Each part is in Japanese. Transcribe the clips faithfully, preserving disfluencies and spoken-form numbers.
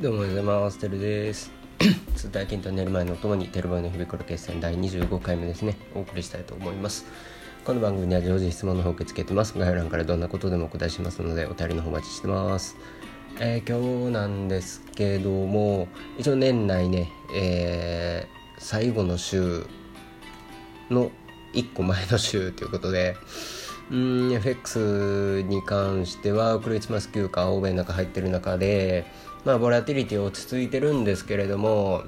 どうもおはようございます。テルです。ツーター検討になる前のお供にテルバーの日々から決戦だいにじゅうごかいめですね。お送りしたいと思います。この番組には常時質問の方受け付けてます。概要欄からどんなことでもお答えしますのでお便りの方お待ちしてます。えー、今日なんですけども、一応年内ね、えー、最後の週のいっこまえの週ということで、うーん エフエックス に関してはクリスマス休暇欧米の中入ってる中で、まあボラティリティ落ち着いてるんですけれども、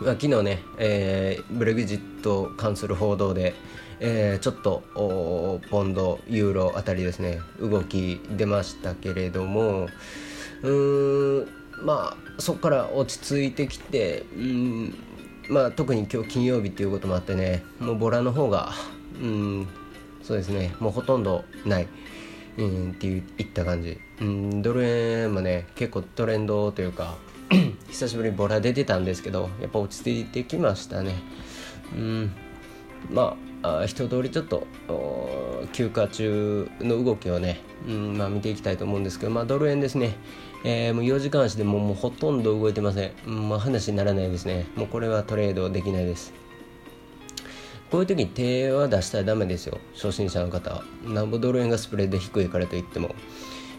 まあ、昨日ね、えー、ブレグジット関する報道で、えー、ちょっとポンドユーロあたりですね動き出ましたけれども、うーんまあそこから落ち着いてきて、うーんまあ特に今日金曜日ということもあってね、もうボラの方がうーんそうですね、もうほとんどない、うん、っていった感じ、うん、ドル円もね結構トレンドというか久しぶりにボラ出てたんですけど、やっぱ落ち着いてきましたね、うん、まあ、あ一通りちょっと休暇中の動きをね、うんまあ、見ていきたいと思うんですけど、まあ、ドル円ですね、えー、もうよじかん足でも う, もうほとんど動いてません、うんまあ、話にならないですね。もうこれはトレードできないです。こういう時に手は出したらダメですよ。初心者の方はなんぼドル円がスプレッド低いからといっても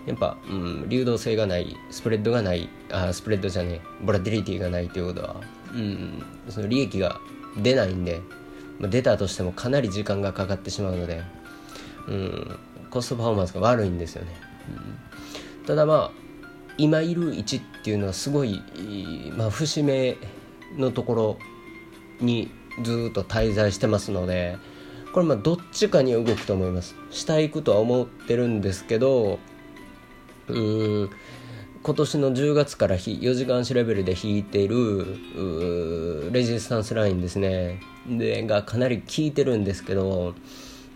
やっぱ、うん、流動性がないスプレッドがないあスプレッドじゃねえボラティリティがないということは、うん、その利益が出ないんで、まあ、出たとしてもかなり時間がかかってしまうので、うん、コストパフォーマンスが悪いんですよね、うん、ただまあ今いる位置っていうのはすごい、まあ、節目のところにずっと滞在してますので、これまあどっちかに動くと思います。下行くとは思ってるんですけど、うーん今年のじゅうがつからよじかん足レベルで引いているレジスタンスラインですねでがかなり効いてるんですけど、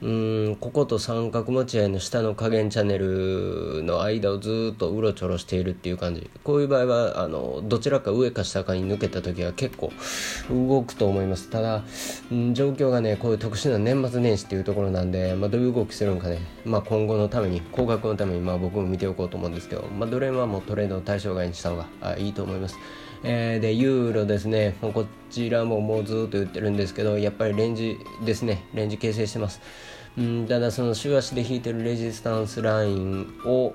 うーんここと三角持ち合いの下の下限チャンネルの間をずっとうろちょろしているっていう感じ。こういう場合はあのどちらか上か下かに抜けた時は結構動くと思います。ただ、うん、状況がねこういう特殊な年末年始っていうところなんで、まあ、どういう動きするのかね、まあ、今後のために高額のためにまあ僕も見ておこうと思うんですけど、まあ、ドル円はもうトレードの対象外にした方がいいと思います。えー、でユーロですね、もうこちらももうずっと言ってるんですけど、やっぱりレンジですね、レンジ形成してます。うんただその週足で引いてるレジスタンスラインを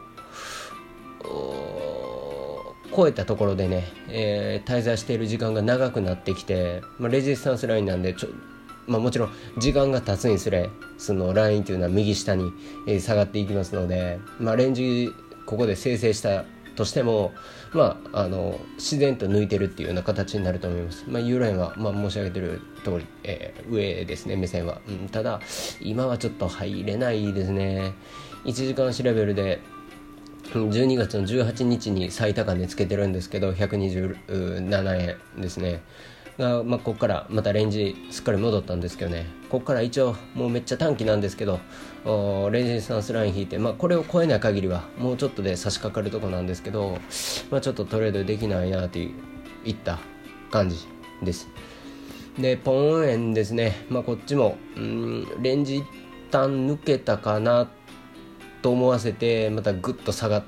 超えたところでね、えー、滞在している時間が長くなってきて、まあ、レジスタンスラインなんでちょ、まあ、もちろん時間が経つにつれそのラインというのは右下に下がっていきますので、まあ、レンジここで生成したとしても、まあ、あの自然と抜いてるっていうような形になると思います。まあ、ユーロ円は、まあ、申し上げてる通り、えー、上ですね目線は、うん、ただ今はちょっと入れないですね。いちじかん足レベルでじゅうにがつのじゅうはちにちに最高値つけてるんですけどひゃくにじゅうななえんですねが、まあ、ここからまたレンジすっかり戻ったんですけどね、ここから一応もうめっちゃ短期なんですけどレジスタンスライン引いて、まあ、これを超えない限りはもうちょっとで差し掛かるとこなんですけど、まあ、ちょっとトレードできないなといった感じです。でポン円ですね、まあ、こっちもうーんレンジ一旦抜けたかなと思わせてまたグッと下がっ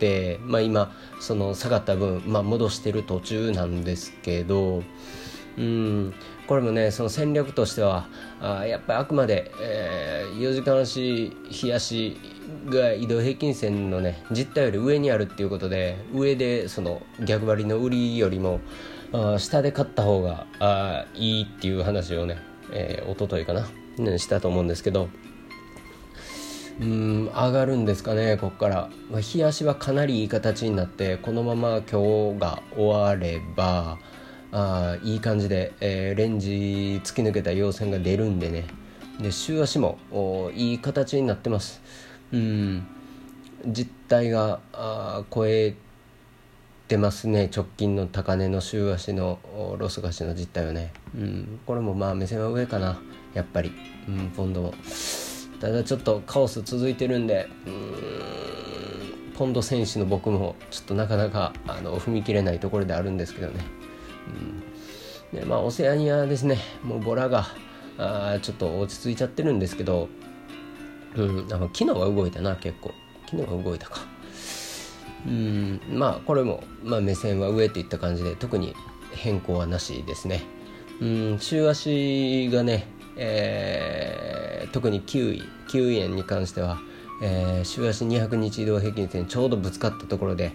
て、まあ、今その下がった分、まあ、戻してる途中なんですけど、うんこれもねその戦略としてはあやっぱりあくまで、えー、よじかん足日足が移動平均線のね実態より上にあるっていうことで、上でその逆張りの売りよりもあ下で買った方があいいっていう話をね、えー、一昨日かな、ね、したと思うんですけど、うん上がるんですかねここから、まあ、日足はかなりいい形になってこのまま今日が終わればあいい感じで、えー、レンジ突き抜けた陽線が出るんでね、で週足もいい形になってます。うん実態があ超えてますね、直近の高値の週足のロス貸しの実態はね、うんこれもまあ目線は上かなやっぱり、うんポンドもただちょっとカオス続いてるんで、うーんポンド選手の僕もちょっとなかなかあの踏み切れないところであるんですけどね、うんでまあ、オセアニアですね、もうボラがあちょっと落ち着いちゃってるんですけど、うん、あの昨日は動いたな結構昨日は動いたか、ううんまあこれも、まあ、目線は上といった感じで特に変更はなしですね。うん週足がね、えー、特にキウイキウイ円に関しては、えー、週足にひゃくにち移動平均線ちょうどぶつかったところで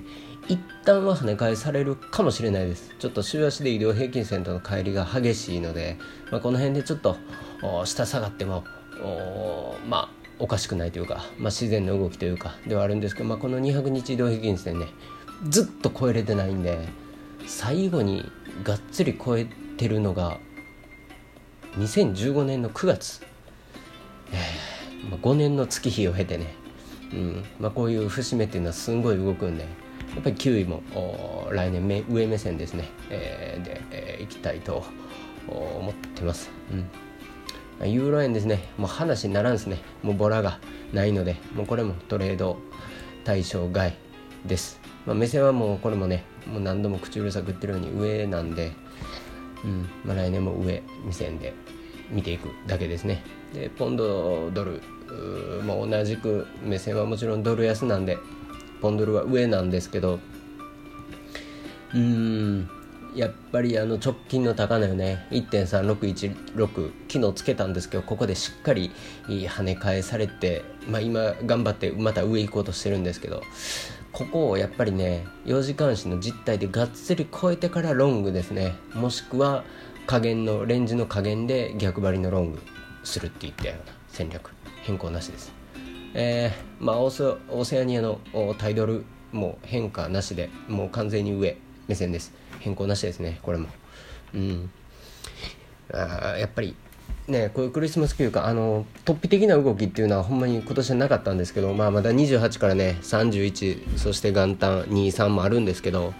一旦は跳ね返されるかもしれないです。ちょっと週足で移動平均線との乖離が激しいので、まあ、この辺でちょっと下下がってもまあおかしくないというか、まあ、自然の動きというかではあるんですけど、まあ、このにひゃくにち移動平均線ねずっと超えれてないんで最後にがっつり超えてるのがにせんじゅうごねんのくがつ、えーまあ、ごねんの月日を経てね、うんまあ、こういう節目っていうのはすんごい動くんでやっぱりキウイも来年目上目線ですね、えー、で、えー、いきたいと思ってます、うん、ユーロ円ですねもう話にならんですねもうボラがないのでもうこれもトレード対象外です、まあ、目線はもうこれもねもう何度も口うるさく言ってるように上なんで、うんまあ、来年も上目線で見ていくだけですね。でポンドドル、まあ、同じく目線はもちろんドル安なんでポンドルは上なんですけどうーんやっぱりあの直近の高値をね いってんさんろくいちろく 昨日つけたんですけどここでしっかり跳ね返されて、まあ、今頑張ってまた上行こうとしてるんですけどここをやっぱりねよじかん足の実態でがっつり超えてからロングですねもしくは下限のレンジの下限で逆張りのロングするっていったような戦略変更なしです。えーまあ、オーセアニアのタイドルも変化なしでもう完全に上目線です変更なしですねこれも、うん、あやっぱりねこういうクリスマス休暇あの突飛的な動きっていうのはほんまに今年はなかったんですけど、まあ、まだにじゅうはちからねさんじゅういちそして元旦にじゅうさんもあるんですけど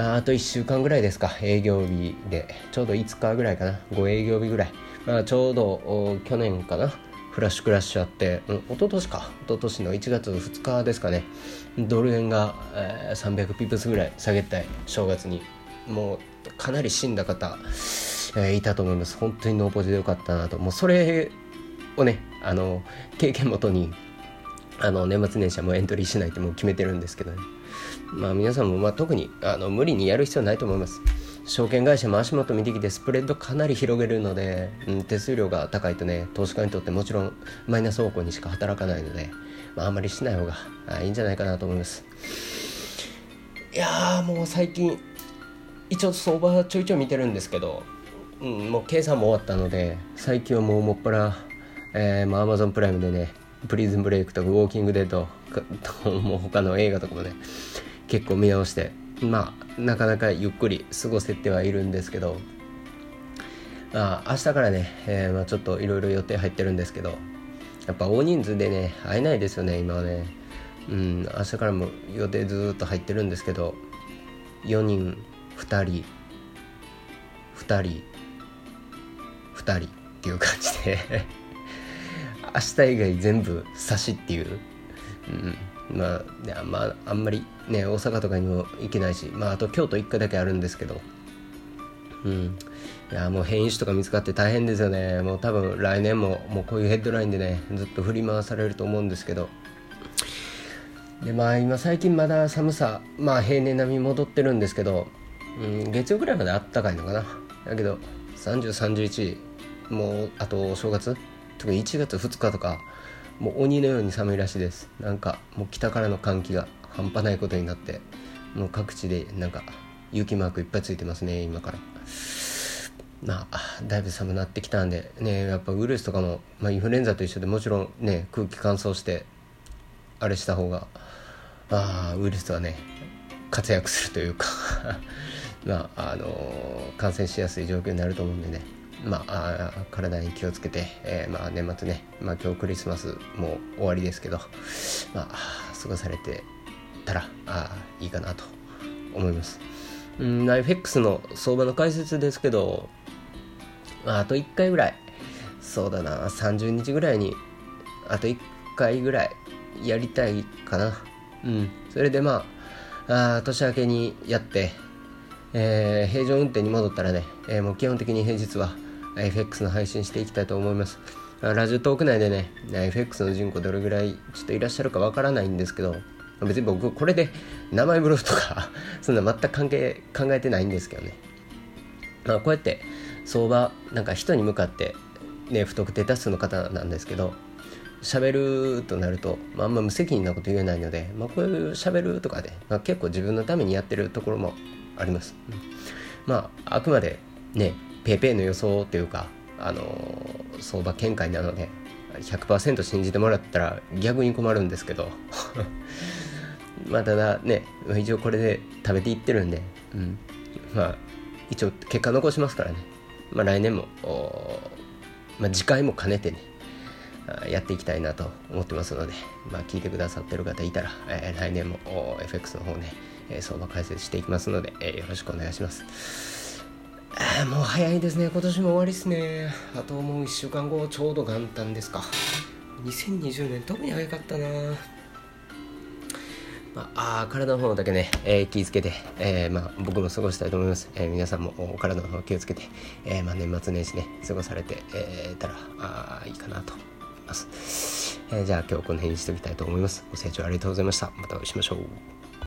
あ, あといっしゅうかんぐらいですか営業日でちょうどいつかぐらいかなご営業日ぐらい、まあ、ちょうど去年かなフラッシュクラッシュあって、うん、一昨年か一昨年のいちがつふつかですかねドル円が、えー、さんびゃくピプスぐらい下げたい正月にもうかなり死んだ方、えー、いたと思います。本当にノーポジでよかったなともうそれをねあの経験元にあの年末年始はもうエントリーしないってもう決めてるんですけどねまあ皆さんもまあ特にあの無理にやる必要ないと思います。証券会社も足元見てきてスプレッドかなり広げるので、うん、手数料が高いとね投資家にとってもちろんマイナス方向にしか働かないので、まあ、あんまりしない方がいいんじゃないかなと思います。いやーもう最近一応相場ちょいちょい見てるんですけど、うん、もう計算も終わったので最近はもうもっぱら、えー、まあ Amazon プライムでねプリズンブレイクとかウォーキングデッドともう他の映画とかもね結構見直してまあなかなかゆっくり過ごせてはいるんですけど、まあ、明日からね、えーまあ、ちょっといろいろ予定入ってるんですけどやっぱ大人数でね会えないですよね今はね、うん、明日からも予定ずっと入ってるんですけどよにんふたりふたりふたりっていう感じで明日以外全部差しっていう、うんまあ、まああんまりね大阪とかにも行けないし、まあ、あと京都いっかいだけあるんですけど、うん、いやもう変異種とか見つかって大変ですよね。もう多分来年ももうこういうヘッドラインでねずっと振り回されると思うんですけどでまあ今最近まだ寒さまあ平年並み戻ってるんですけど、うん、月曜くらいまであったかいのかなだけどさんじゅう、さんじゅういちもうあとお正月特にいちがつふつかとかもう鬼のように寒いらしいです。なんかもう北からの寒気が半端ないことになってもう各地でなんか雪マークいっぱいついてますね今から。まあだいぶ寒くなってきたんでねやっぱウイルスとかも、まあ、インフルエンザと一緒でもちろんね空気乾燥してあれした方があウイルスはね活躍するというかまああのー、感染しやすい状況になると思うんでねまあ、あ体に気をつけて、えーまあ、年末ね、まあ、今日クリスマスもう終わりですけど、まあ、過ごされてたらあいいかなと思います。うん、エフエックス の相場の解説ですけど、まあ、あといっかいぐらいそうだなさんじゅうにちぐらいにあといっかいぐらいやりたいかな、うん、それでまあ、あ年明けにやって、えー、平常運転に戻ったらね、えー、もう基本的に平日はエフエックス の配信していきたいと思います。ラジオトーク内でね エフエックス の人口どれぐらいちょっといらっしゃるかわからないんですけど、別に僕これで名前ブログとかそんな全く関係考えてないんですけどね。まあこうやって相場なんか人に向かってね、不特定多数の方なんですけど喋るとなると、まあ、あんま無責任なこと言えないので、まあ、こういう喋るとかで、まあ、結構自分のためにやってるところもあります、うん、まああくまでねペーペーの予想というか、あのー、相場見解なので ひゃくパーセント 信じてもらったら逆に困るんですけどまあただね一応これで食べていってるんで、うん、まあ一応結果残しますからね、まあ、来年も、まあ、次回も兼ねてねやっていきたいなと思ってますので、まあ、聞いてくださってる方いたら、えー、来年も エフエックス の方ね、えー、相場解説していきますので、えー、よろしくお願いします。えー、もう早いですね。今年も終わりですね。あともういっしゅうかんごちょうど元旦ですか。にせんにじゅうねん特に早かったな。まあ、あ体の方だけね、えー、気をつけて、えーまあ、僕も過ごしたいと思います、えー、皆さんもお体の方気をつけて、えーまあ、年末年始ね過ごされて、えー、たらあいいかなとえー、じゃあ今日この辺にしておきたいと思います。ご清聴ありがとうございました。またお会いしましょう。